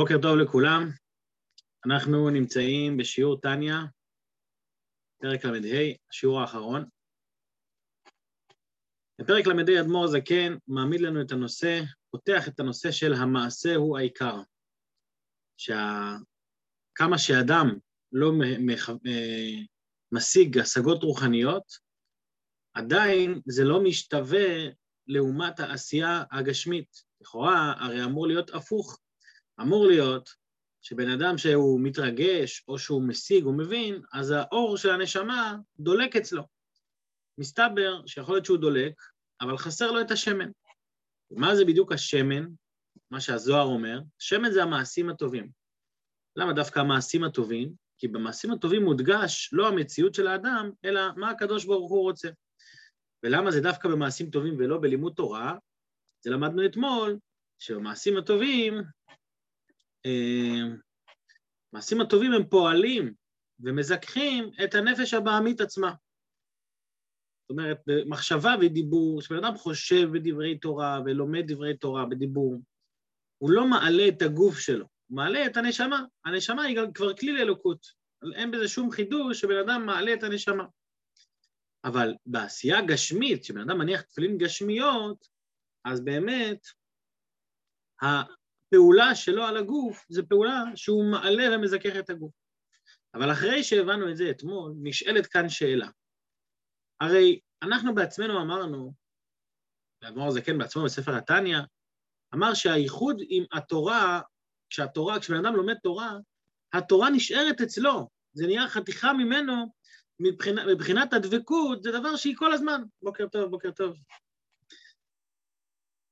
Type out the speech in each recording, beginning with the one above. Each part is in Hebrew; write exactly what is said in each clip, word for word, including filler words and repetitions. בוקר טוב לכולם, אנחנו נמצאים בשיעור תניה, פרק למדי, השיעור האחרון. בפרק למדי אדמו"ר הזקן מעמיד לנו את הנושא, פותח את הנושא של המעשה הוא העיקר, שכמה שאדם לא משיג השגות רוחניות, עדיין זה לא משתווה לעומת העשייה הגשמית. לכאורה הרי אמור להיות הפוך, אמור להיות שבן אדם שהוא מתרגש או שהוא משיג או מבין, אז האור של הנשמה דולק אצלו. מסתבר שיכול להיות שהוא דולק, אבל חסר לו את השמן. ומה זה בדיוק השמן? מה שהזוהר אומר, שמן זה המעשים הטובים. למה דווקא המעשים הטובים? כי במעשים הטובים מודגש לא המציאות של האדם, אלא מה הקדוש ברוך הוא רוצה. ולמה זה דווקא במעשים טובים ולא בלימוד תורה? זה למדנו אתמול, שבמעשים הטובים, מעשים הטובים הם פועלים ומזכחים את הנפש הבעמית עצמה. זאת אומרת, מחשבה ודיבור, שבן אדם חושב בדברי תורה ולומד דברי תורה בדיבור, הוא לא מעלה את הגוף שלו, הוא מעלה את הנשמה. הנשמה היא כבר כלי לאלוקות, אין בזה שום חידוש שבן אדם מעלה את הנשמה. אבל בעשייה גשמית, שבן אדם מניח תפילין גשמיות, אז באמת, ה... פעולה שלו על הגוף, זה פעולה שהוא מעלה ומזכך את הגוף. אבל אחרי שהבנו את זה אתמול, נשאלת כאן שאלה. הרי אנחנו בעצמנו אמרנו, ואדמו"ר הזקן בעצמו בספר התניא, אמר שהייחוד עם התורה, כשהתורה, כשבן אדם לומד תורה, התורה נשארת אצלו, זה נהיה חתיכה ממנו, מבחינת, מבחינת הדבקות, זה דבר שהיא כל הזמן. בוקר טוב, בוקר טוב.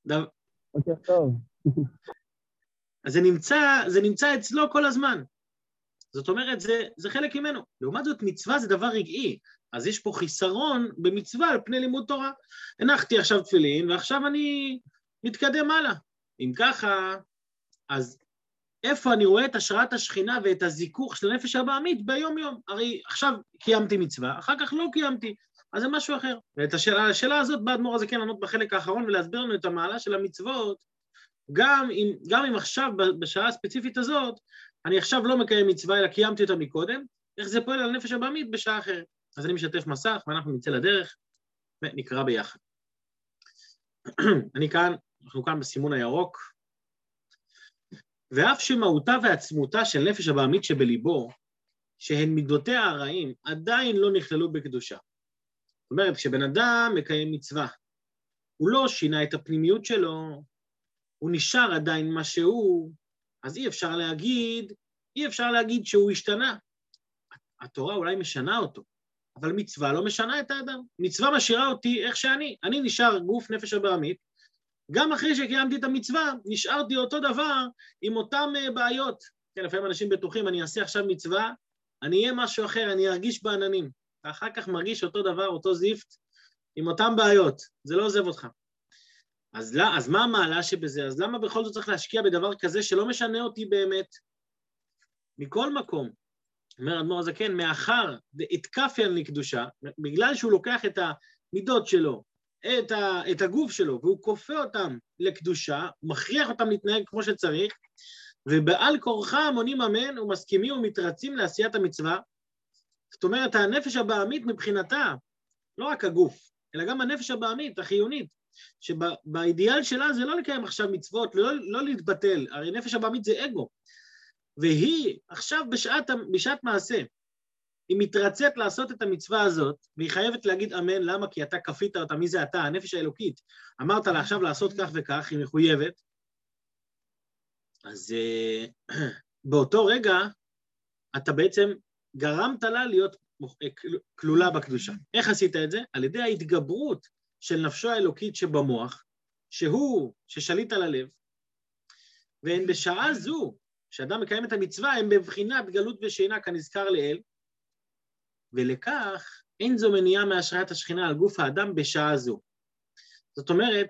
דו... בוקר טוב. אז זה נמצא, זה נמצא אצלו כל הזמן. זאת אומרת, זה, זה חלק ממנו. לעומת זאת, מצווה זה דבר רגעי. אז יש פה חיסרון במצווה על פני לימוד תורה. הנחתי עכשיו תפילין, ועכשיו אני מתקדם הלאה. אם ככה, אז איפה אני רואה את השראת השכינה ואת הזיכוך של הנפש הבעמית ביום יום? הרי עכשיו קיימתי מצווה, אחר כך לא קיימתי, אז זה משהו אחר. ואת השאלה, השאלה הזאת בא אדמו"ר הזקן לענות בחלק האחרון ולהסביר לנו את המעלה של המצוות, גם אם, גם אם עכשיו, בשעה הספציפית הזאת, אני עכשיו לא מקיים מצווה, אלא קיימתי אותה מקודם, איך זה פועל על הנפש הבעמית בשעה אחרת. אז אני משתף מסך, ואנחנו נצא לדרך, ונקרא ביחד. אני כאן, אנחנו כאן בסימון הירוק. ואף שמהותה ועצמותה של נפש הבעמית שבליבו, שהן מידותיה הרעים, עדיין לא נכללו בקדושה. זאת אומרת, כשבן אדם מקיים מצווה, הוא לא שינה את הפנימיות שלו, הוא נשאר עדיין מה שהוא, אז אי אפשר להגיד, אי אפשר להגיד שהוא השתנה. התורה אולי משנה אותו, אבל מצווה לא משנה את האדם. מצווה משאירה אותי איך שאני. אני נשאר גוף נפש הבעמית, גם אחרי שקיימתי את המצווה, נשארתי אותו דבר עם אותם בעיות. כן, לפעמים אנשים בטוחים, אני אעשה עכשיו מצווה, אני אהיה משהו אחר, אני ארגיש בעננים. ואחר כך מרגיש אותו דבר, אותו זיפט, עם אותם בעיות. זה לא עוזב אותך. אז, לא, אז מה המעלה שבזה? אז למה בכל זאת צריך להשקיע בדבר כזה שלא משנה אותי באמת? מכל מקום, אומר אדמו"ר הזקן, מאחר דאתקפיין לקדושה, בגלל שהוא לוקח את המידות שלו, את, ה, את הגוף שלו, והוא כופה אותם לקדושה, מכריח אותם להתנהג כמו שצריך, ובעל כורחה מונים אמן ומסכימים ומתרצים לעשיית המצווה. זאת אומרת, הנפש הבעמית מבחינתה, לא רק הגוף, אלא גם הנפש הבעמית, החיונית, שבאידיאל שלה זה לא לקיים עכשיו מצוות, לא, לא להתבטל, הרי נפש הבעמית זה אגו, והיא עכשיו בשעת, בשעת מעשה, היא מתרצית לעשות את המצווה הזאת, והיא חייבת להגיד אמן, למה? כי אתה כפית אותה, מי זה אתה? הנפש האלוקית, אמרת לה עכשיו לעשות כך וכך, היא מחויבת, אז באותו רגע, אתה בעצם גרמת לה להיות כלולה בקדושה. איך עשית את זה? על ידי ההתגברות, של נפשו האלוקית שבמוח, שהוא ששליט על הלב, והן בשעה זו, שאדם מקיים את המצווה, הם בבחינת גלות ושינה כנזכר לאל, ולכך אין זו מניעה מהשראת השכינה על גוף האדם בשעה זו. זאת אומרת,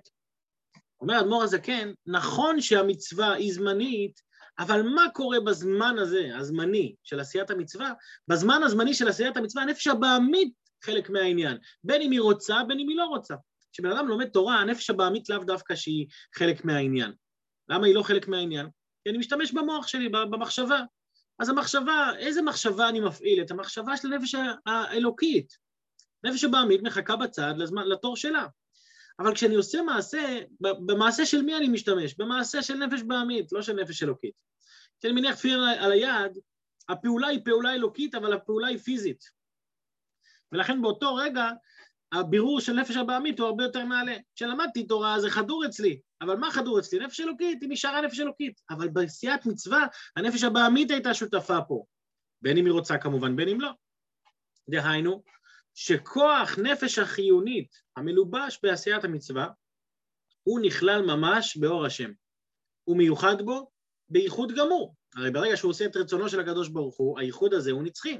אומר אדמו"ר הזקן, נכון שהמצווה היא זמנית, אבל מה קורה בזמן הזה, הזמני של עשיית המצווה? בזמן הזמני של עשיית המצווה, הנפש הבעמית, חלק מהעניין, בין אם היא רוצה, בין אם היא לא רוצה. כשבן אדם לומד תורה, הנפש הבעמית לאו דווקא שהיא חלק מהעניין. למה היא לא חלק מהעניין? כי אני משתמש במוח שלי, במחשבה. אז המחשבה, איזה מחשבה אני מפעיל? את המחשבה של הנפש האלוקית. נפש הבעמית מחכה בצד לזמן, לתור שלה. אבל כשאני עושה מעשה, במעשה של מי אני משתמש? במעשה של נפש בעמית, לא של נפש אלוקית. כשאני מניח תפילין על היד, הפעולה היא פעולה אלוקית, אבל הפעולה היא פיזית. ולכן באותו רגע, הבירור של נפש הבעמית הוא הרבה יותר נעלה. כשלמדתי תורה, זה חדור אצלי. אבל מה חדור אצלי? נפש אלוקית, היא נשארה נפש אלוקית. אבל בעשיית מצווה, הנפש הבעמית הייתה שותפה פה. בין אם היא רוצה כמובן, בין אם לא. דהיינו, שכוח נפש החיונית, המלובש בעשיית המצווה, הוא נכלל ממש באור השם. הוא מיוחד בו, בייחוד גמור. הרי ברגע שהוא עושה את רצונו של הקדוש ברוך הוא, הייחוד הזה הוא נצחי.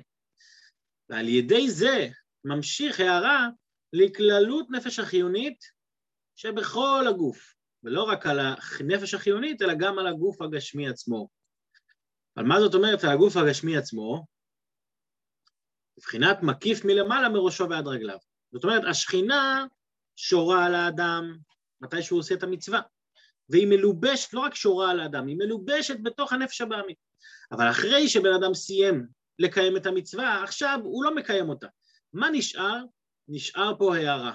ועל ידי זה ממשיך הערה לכללות נפש החיונית שבכל הגוף. ולא רק על הנפש החיונית, אלא גם על הגוף הגשמי עצמו. אבל מה זאת אומרת על הגוף הגשמי עצמו? מבחינת מקיף מלמעלה מראשו ועד רגליו. זאת אומרת, השכינה שורה על האדם מתי שהוא עושה את המצווה. והיא מלובשת, לא רק שורה על האדם, היא מלובשת בתוך הנפש הבעמית. אבל אחרי שבן אדם סיים לקיים את המצווה, עכשיו הוא לא מקיים אותה. מה נשאר? נשאר פה הערה.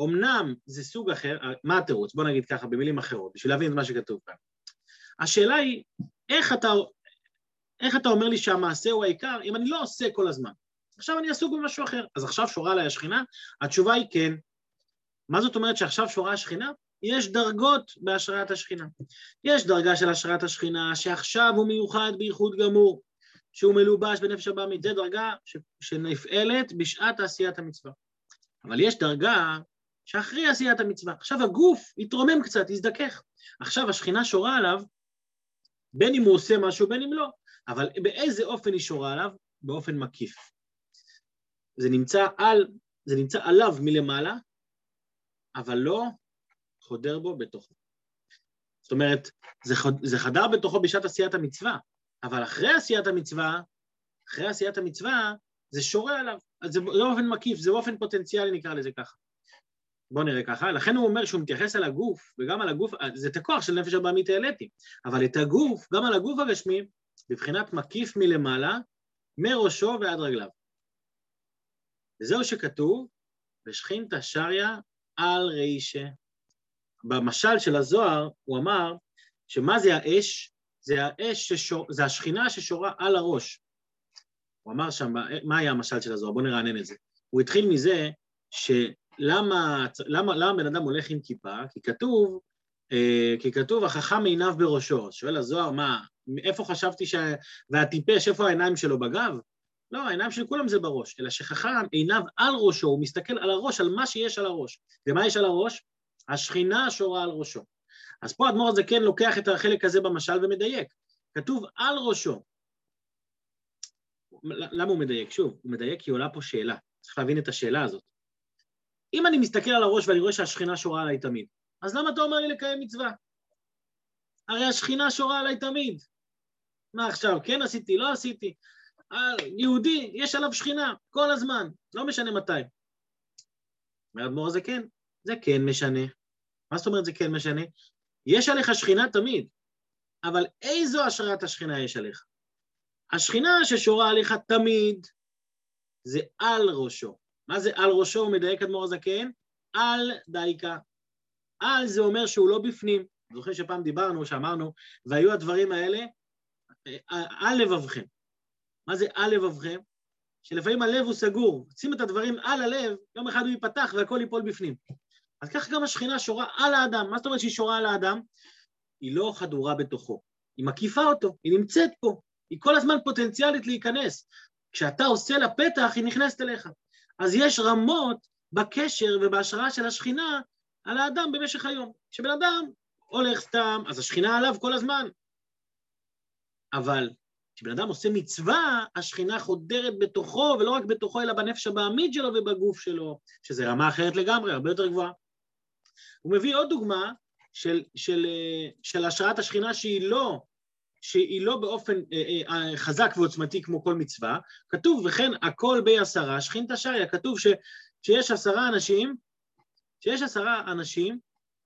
אמנם זה סוג אחר, מה התירוץ? בוא נגיד ככה, במילים אחרות, בשביל להבין את מה שכתוב כאן. השאלה היא, איך אתה, איך אתה אומר לי שהמעשה הוא העיקר, אם אני לא עושה כל הזמן? עכשיו אני עסוק במשהו אחר. אז עכשיו שורה עליי השכינה? התשובה היא כן. מה זאת אומרת שעכשיו שורה השכינה? יש דרגות בהשראת השכינה. יש דרגה של השראת השכינה, שעכשיו הוא מיוחד בייחוד גמור, שהוא מלובש בנפש הבעמית. זה דרגה ש... שנפעלת בשעת עשיית המצווה. אבל יש דרגה שאחרי עשיית המצווה. עכשיו הגוף יתרומם קצת, יזדכך. עכשיו השכינה שורה עליו, בין אם הוא עושה משהו, בין אם לא. אבל באיזה אופן היא שורה עליו? באופן מקיף. זה נמצא, על, זה נמצא עליו מלמעלה, אבל לא חודר בו בתוכו. זאת אומרת, זה, חוד, זה חדר בתוכו בשעת עשיית המצווה, אבל אחרי עשיית המצווה, אחרי עשיית המצווה, זה שורה עליו. אז זה באופן מקיף, זה באופן פוטנציאלי, נקרא לזה ככה. בואו נראה ככה. לכן הוא אומר שהוא מתייחס על הגוף, וגם על הגוף, זה את הכוח של נפש הבעמית העליתי, אבל את הגוף, גם על הגוף הגשמי, בבחינת מקיף מלמעלה, מראשו ועד רגליו. וזהו שכתוב, ושכינתה שריה על ראשה. במשל של הזוהר, הוא אמר, שמה זה האש? זה, האש ששור, זה השכינה ששורה על הראש. הוא אמר שם, מה היה המשל של הזוהר? בוא נרענן את זה. הוא התחיל מזה, שלמה למה, למה בן אדם הולך עם כיפה? כי כתוב, אה, כי כתוב, החכם עיניו בראשו. שואל הזוהר, מה, איפה חשבתי ש... והטיפש, איפה העיניים שלו בגב? לא, העיניים של כולם זה בראש, אלא שחכם עיניו על ראשו, הוא מסתכל על הראש, על מה שיש על הראש. ומה יש על הראש? השכינה שורה על ראשו. אז פה אדמו"ר הזקן לוקח את החלק הזה במשל ומדייק. כתוב על ראשו. למה הוא מדייק? שוב, הוא מדייק כי עולה פה שאלה. צריך להבין את השאלה הזאת. אם אני מסתכל על הראש ואני רואה שהשכינה שורה עליי תמיד, אז למה אתה אומר לי לקיים מצווה? הרי השכינה שורה עליי תמיד. מה עכשיו? כן עשיתי, לא עשיתי. יהודי, יש עליו שכינה, כל הזמן, לא משנה מתי. אומר אדמו"ר הזקן, זה כן משנה. מה זאת אומרת זה כן משנה? יש עליך שכינה תמיד, אבל איזו השראת השכינה יש עליך? השכינה ששורה עליך תמיד, זה על ראשו. מה זה על ראשו? הוא מדייק אדמו"ר הזקן, על דייקה. על זה אומר שהוא לא בפנים. זוכרים שפעם דיברנו, שאמרנו, והיו הדברים האלה, על לבבכם. מה זה על לבבכם? שלפעמים הלב הוא סגור, שים את הדברים על הלב, יום אחד הוא ייפתח והכל ייפול בפנים. אז כך גם השכינה שורה על האדם. מה זאת אומרת שהיא שורה על האדם? היא לא חדורה בתוכו, היא מקיפה אותו, היא נמצאת פה, היא כל הזמן פוטנציאלית להיכנס. כשאתה עושה לה פתח, היא נכנסת אליך. אז יש רמות בקשר ובהשראה של השכינה על האדם במשך היום. כשבן אדם הולך סתם, אז השכינה עליו כל הזמן. אבל כשבן אדם עושה מצווה, השכינה חודרת בתוכו, ולא רק בתוכו, אלא בנפש הבעמית שלו ובגוף שלו, שזה רמה אחרת לגמרי, הרבה יותר גבוהה. הוא מביא עוד דוגמה של, של, של השראת השכינה שהיא לא, שהיא לא באופן אה, אה, חזק ועוצמתי כמו כל מצווה. כתוב, וכן, הכל בי עשרה, שכינתה שריה. כתוב ש, שיש עשרה אנשים, שיש עשרה אנשים,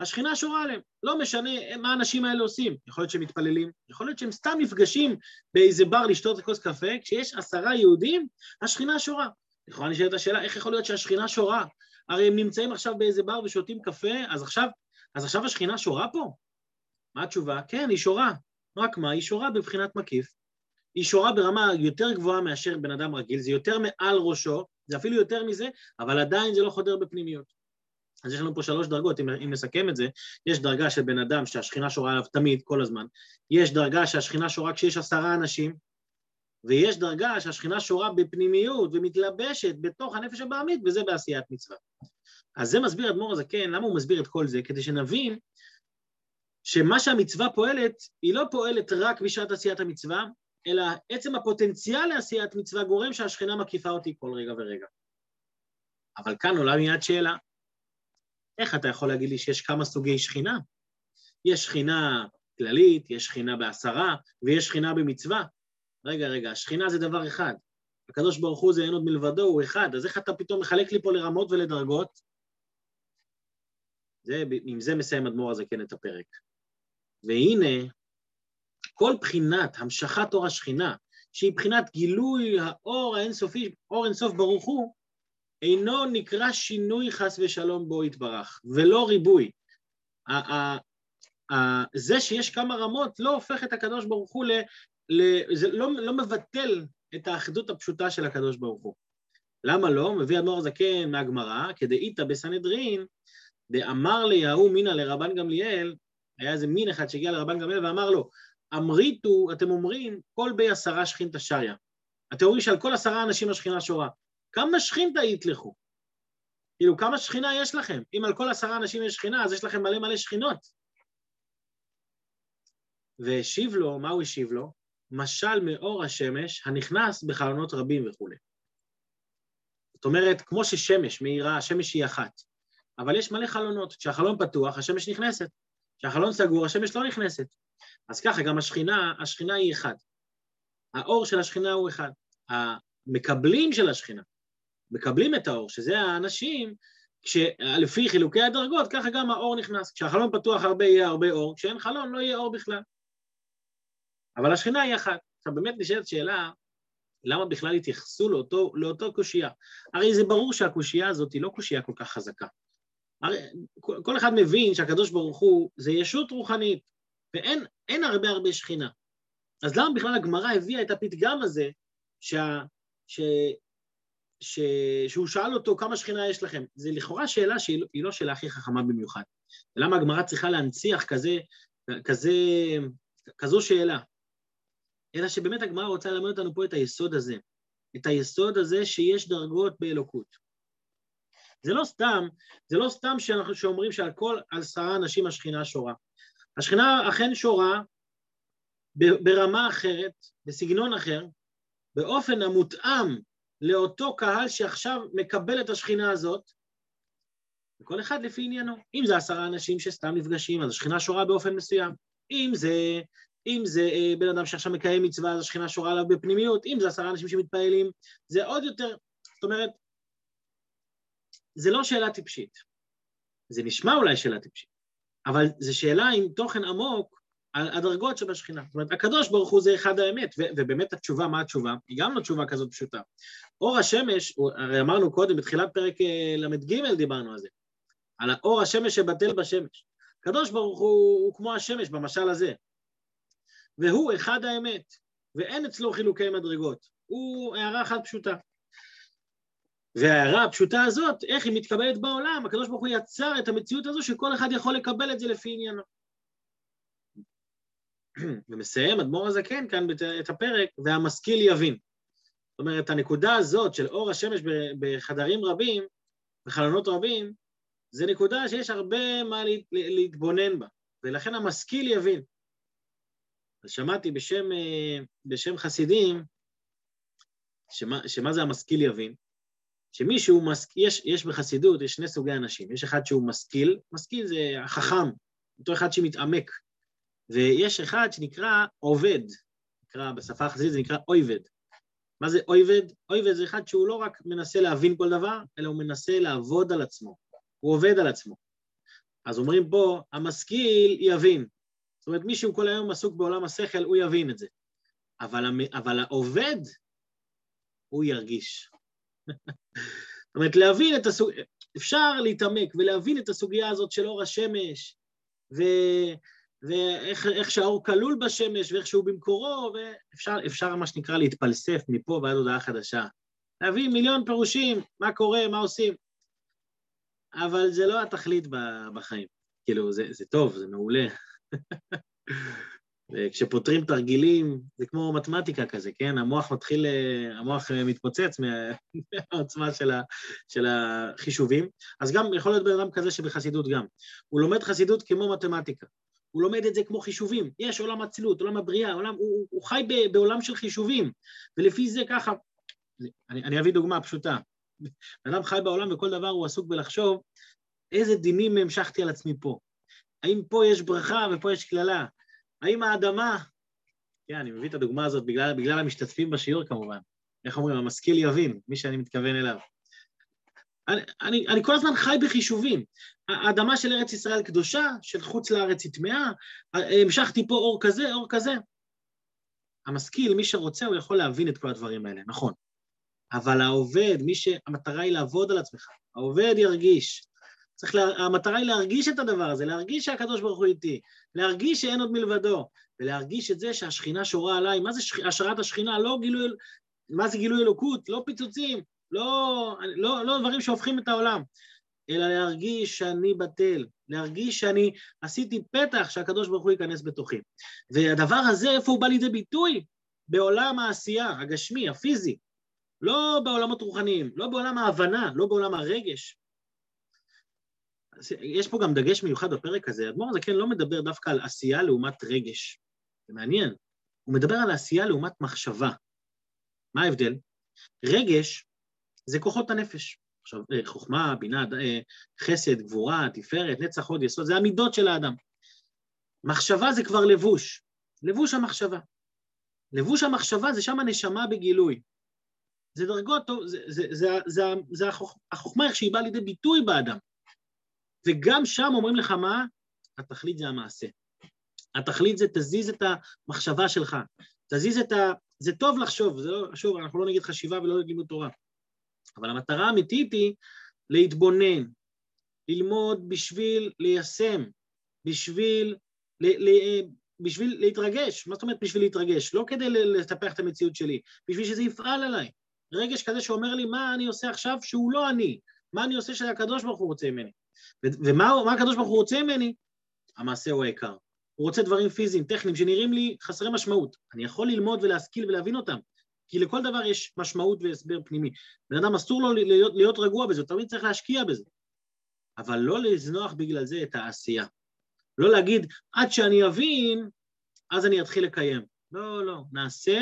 השכינה שורה עליהם, לא משנה מה האנשים האלה עושים, יכול להיות שהם מתפללים, יכול להיות שהם סתם נפגשים באיזה בר לשתות כוס קפה, כשיש עשרה יהודים, השכינה שורה. יכולה נשאלת השאלה, איך יכול להיות שהשכינה שורה? הרי הם נמצאים עכשיו באיזה בר ושותים קפה, אז עכשיו, אז עכשיו השכינה שורה פה? מה התשובה? כן, היא שורה. רק מה? היא שורה בבחינת מקיף. היא שורה ברמה יותר גבוהה מאשר בן אדם רגיל, זה יותר מעל ראשו, זה אפילו יותר מזה, אבל עדיין זה לא חודר בפנימיות. אז יש לנו פה שלוש דרגות, אם, אם נסכם את זה, יש דרגה של בן אדם שהשכינה שורה עליו תמיד, כל הזמן, יש דרגה שהשכינה שורה כשיש עשרה אנשים, ויש דרגה שהשכינה שורה בפנימיות ומתלבשת בתוך הנפש הבעמית, וזה בעשיית מצווה. אז זה מסביר אדמו"ר הזקן, למה הוא מסביר את כל זה? כדי שנבין שמה שהמצווה פועלת, היא לא פועלת רק בשעת עשיית המצווה, אלא עצם הפוטנציאל לעשיית מצווה גורם שהשכינה מקיפה אותי כל רגע ורגע. אבל כאן עולה מיד שאלה, איך אתה יכול להגיד לי שיש כמה סוגי שכינה? יש שכינה כללית, יש שכינה בעשרה, ויש שכינה במצווה. רגע, רגע, השכינה זה דבר אחד. הקדוש ברוך הוא זה אין עוד מלבדו, הוא אחד. אז איך אתה פתאום מחלק לי פה לרמות ולדרגות? זה, עם זה מסיים אדמו"ר הזקן את הפרק. והנה, כל בחינת המשכת אור השכינה, שהיא בחינת גילוי האור האינסופי, אור אינסוף ברוך הוא, אינו נקרא שינוי חס ושלום בו יתברך, ולא ריבוי. זה שיש כמה רמות לא הופך את הקדוש ברוך הוא, זה לא מבטל את האחדות הפשוטה של הקדוש ברוך הוא. למה לא? מביא אדמו"ר הזקן מהגמרא, כדאיתא בסנהדרין, דאמר ליהו מינא לרבן גמליאל, היה איזה מין אחד שהגיע לרבן גמליאל ואמר לו, אמריתו, אתם אומרים, כל בי עשרה שכינתא שריא. התיאוריה שעל כל עשרה אנשים השכינה שורה. כמה שכינתא יתלכו? כאילו, כמה שכינה יש לכם? אם על כל עשרה אנשים יש שכינה, אז יש לכם מלא מלא שכינות. והשיב לו, מה הוא השיב לו? משל מאור השמש הנכנס בחלונות רבים וכו'. זאת אומרת, כמו ששמש מאירה, השמש היא אחת, אבל יש מלא חלונות, כשהחלון פתוח, השמש נכנסת, כשהחלון סגור, השמש לא נכנסת. אז ככה, גם השכינה, השכינה היא אחד. האור של השכינה הוא אחד. המקבלים של השכינה, מקבלים את האור, שזה האנשים, לפי חילוקי הדרגות, ככה גם האור נכנס. כשהחלון פתוח הרבה יהיה הרבה אור, כשאין חלון לא יהיה אור בכלל. אבל השכינה היא אחת. עכשיו באמת נשאלת שאלה, למה בכלל התייחסו לאותו, לאותו קושייה? הרי זה ברור שהקושייה הזאת היא לא קושייה כל כך חזקה. הרי כל אחד מבין שהקדוש ברוך הוא זה ישות רוחנית, ואין אין הרבה הרבה שכינה. אז למה בכלל הגמרא הביאה את הפתגם הזה, שה... ש... ש... שהוא שאל אותו כמה שכינה יש לכם? זה לכאורה שאלה שהיא לא שאלה הכי חכמה במיוחד. ולמה הגמרא צריכה להנציח כזה, כזה, כזו שאלה? אלא שבאמת הגמרא רוצה ללמד אותנו פה את היסוד הזה, את היסוד הזה שיש דרגות באלוקות. זה לא סתם, זה לא סתם שאנחנו שאומרים שעל כל עשרה אנשים השכינה שורה. השכינה אכן שורה ברמה אחרת, בסגנון אחר, באופן המותאם לאותו קהל שעכשיו מקבל את השכינה הזאת, וכל אחד לפי עניינו. אם זה עשרה אנשים שסתם נפגשים, אז השכינה שורה באופן מסוים. אם זה, אם זה בן אדם שעכשיו מקיים מצווה, אז השכינה שורה עליו בפנימיות. אם זה עשרה אנשים שמתפעלים, זה עוד יותר, זאת אומרת, זה לא שאלה טיפשית. זה נשמע אולי שאלה טיפשית, אבל זו שאלה עם תוכן עמוק על הדרגות שבשכינה. זאת אומרת, הקדוש ברוך הוא זה אחד האמת, ו- ובאמת התשובה, מה התשובה? היא גם לא תשובה כזאת פשוטה. אור השמש, הרי אמרנו קודם, בתחילת פרק למד ג' דיברנו על זה, על האור השמש שבטל בשמש. הקדוש ברוך הוא, הוא כמו השמש במשל הזה, והוא אחד האמת, ואין אצלו חילוקי מדרגות. הוא הערה אחת פשוטה. וההערה הפשוטה הזאת, איך היא מתקבלת בעולם? הקדוש ברוך הוא יצר את המציאות הזו שכל אחד יכול לקבל את זה לפי עניינו. ומסיים אדמו"ר הזקן כאן את הפרק, והמשכיל יבין. זאת אומרת, הנקודה הזאת של אור השמש בחדרים רבים, בחלונות רבים, זה נקודה שיש הרבה מה להתבונן בה, ולכן המשכיל יבין. אז שמעתי בשם, בשם חסידים, שמה, שמה זה המשכיל יבין? שמישהו, יש, יש בחסידות, יש שני סוגי אנשים, יש אחד שהוא משכיל, משכיל זה החכם, אותו אחד שמתעמק, ויש אחד שנקרא עובד, נקרא, בשפה החסידית זה נקרא עובד. מה זה עובד? עובד זה אחד שהוא לא רק מנסה להבין כל דבר, אלא הוא מנסה לעבוד על עצמו, הוא עובד על עצמו. אז אומרים בו, המשכיל יבין. זאת אומרת, מישהו כל היום עסוק בעולם השכל, הוא יבין את זה. אבל, אבל העובד, הוא ירגיש. זאת אומרת, להבין את הסוג... אפשר להתעמק ולהבין את הסוגיה הזאת של אור השמש, ו... ואיך איך שהאור כלול בשמש, ואיך שהוא במקורו, ואפשר, אפשר מה שנקרא להתפלסף מפה ועד הודעה חדשה. להביא מיליון פירושים, מה קורה, מה עושים. אבל זה לא התכלית בחיים. כאילו, זה, זה טוב, זה מעולה. כשפותרים תרגילים, זה כמו מתמטיקה כזה, כן? המוח מתחיל, המוח מתפוצץ מהעוצמה של, ה, של החישובים. אז גם יכול להיות בן אדם כזה שבחסידות גם. הוא לומד חסידות כמו מתמטיקה. הוא לומד את זה כמו חישובים. יש עולם הצילות, עולם הבריאה, עולם, הוא, הוא חי ב, בעולם של חישובים. ולפי זה ככה, אני, אני אביא דוגמה פשוטה. אדם חי בעולם וכל דבר הוא עסוק בלחשוב, איזה דינים המשכתי על עצמי פה? האם פה יש ברכה ופה יש כללה? האם האדמה? כן, אני מביא את הדוגמה הזאת בגלל, בגלל המשתתפים בשיעור כמובן. איך אומרים? המשכיל יבין, מי שאני מתכוון אליו. אני, אני, אני כל הזמן חי בחישובים. האדמה של ארץ ישראל קדושה, של חוץ לארץ התמאה, המשכתי פה אור כזה, אור כזה. המשכיל, מי שרוצה, הוא יכול להבין את כל הדברים האלה, נכון. אבל העובד, מי שהמטרה היא לעבוד על עצמך, העובד ירגיש. צריך לה... המטרה היא להרגיש את הדבר הזה, להרגיש שהקדוש ברוך הוא איתי, להרגיש שאין עוד מלבדו, ולהרגיש את זה שהשכינה שורה עליי. מה זה השראת השכינה? לא גילוי... מה זה גילוי אלוקות? לא פיצוצים, לא, לא, לא דברים שהופכים את העולם, אלא להרגיש שאני בטל, להרגיש שאני עשיתי פתח שהקדוש ברוך הוא ייכנס בתוכי. והדבר הזה, איפה הוא בא לידי ביטוי? בעולם העשייה, הגשמי, הפיזי. לא בעולמות רוחניים, לא בעולם ההבנה, לא בעולם הרגש. יש פה גם דגש מיוחד בפרק הזה. אדמו"ר הזקן לא מדבר דווקא על עשייה לעומת רגש. זה מעניין. הוא מדבר על עשייה לעומת מחשבה. מה ההבדל? רגש זה כוחות הנפש. עכשיו, חוכמה, בינה, חסד, גבורה, תפארת, נצח, הוד, יסוד, זה המידות של האדם. מחשבה זה כבר לבוש. לבוש המחשבה. לבוש המחשבה זה שם הנשמה בגילוי. זה דרגות, זה, זה, זה, זה, זה החוכמה איך שהיא באה לידי ביטוי באדם. וגם שם אומרים לך מה? התכלית זה המעשה. התכלית זה תזיז את המחשבה שלך. תזיז את ה... זה טוב לחשוב, זה לא, שוב, אנחנו לא נגיד חשיבה ולא נגיד לימוד תורה. אבל המטרה האמיתית היא להתבונן, ללמוד בשביל ליישם, בשביל, ל, ל, בשביל להתרגש. מה זאת אומרת בשביל להתרגש? לא כדי לטפח את המציאות שלי, בשביל שזה יפעל עליי. רגש כזה שאומר לי מה אני עושה עכשיו שהוא לא אני, מה אני עושה שהקדוש ברוך הוא רוצה ממני. ומה הקדוש ברוך הוא רוצה ממני? המעשה הוא העיקר. הוא רוצה דברים פיזיים, טכניים, שנראים לי חסרי משמעות. אני יכול ללמוד ולהשכיל ולהבין אותם, כי לכל דבר יש משמעות והסבר פנימי. בן אדם אסור לו להיות, להיות רגוע בזה, תמיד צריך להשקיע בזה. אבל לא לזנוח בגלל זה את העשייה. לא להגיד, עד שאני אבין, אז אני אתחיל לקיים. לא, לא, נעשה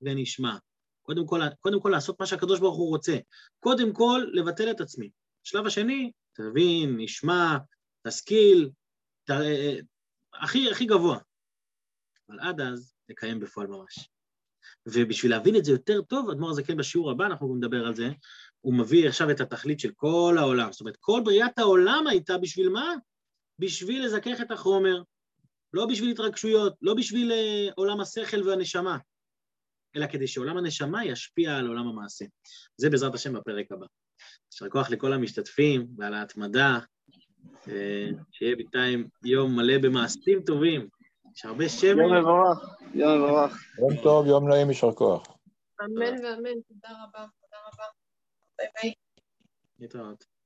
ונשמע. קודם כל, קודם כל לעשות מה שהקדוש ברוך הוא רוצה. קודם כל לבטל את עצמי. השלב השני, תבין, נשמע, תשכיל, ת... הכי, הכי גבוה. אבל עד אז, לקיים בפועל ממש. ובשביל להבין את זה יותר טוב, אדמו"ר הזקן בשיעור הבא, אנחנו גם נדבר על זה, הוא מביא עכשיו את התכלית של כל העולם. זאת אומרת, כל בריאת העולם הייתה בשביל מה? בשביל לזכך את החומר, לא בשביל התרגשויות, לא בשביל עולם השכל והנשמה, אלא כדי שעולם הנשמה ישפיע על עולם המעשה. זה בעזרת השם בפרק הבא. יישר כוח לכל המשתתפים ועל ההתמדה, שיהיה בינתיים יום מלא במעשים טובים. יש הרבה שמש. יום מבורך, יום מבורך. יום טוב, יום נעים, יישר כוח. אמן ואמן, תודה רבה, תודה רבה. ביי ביי. להתראות.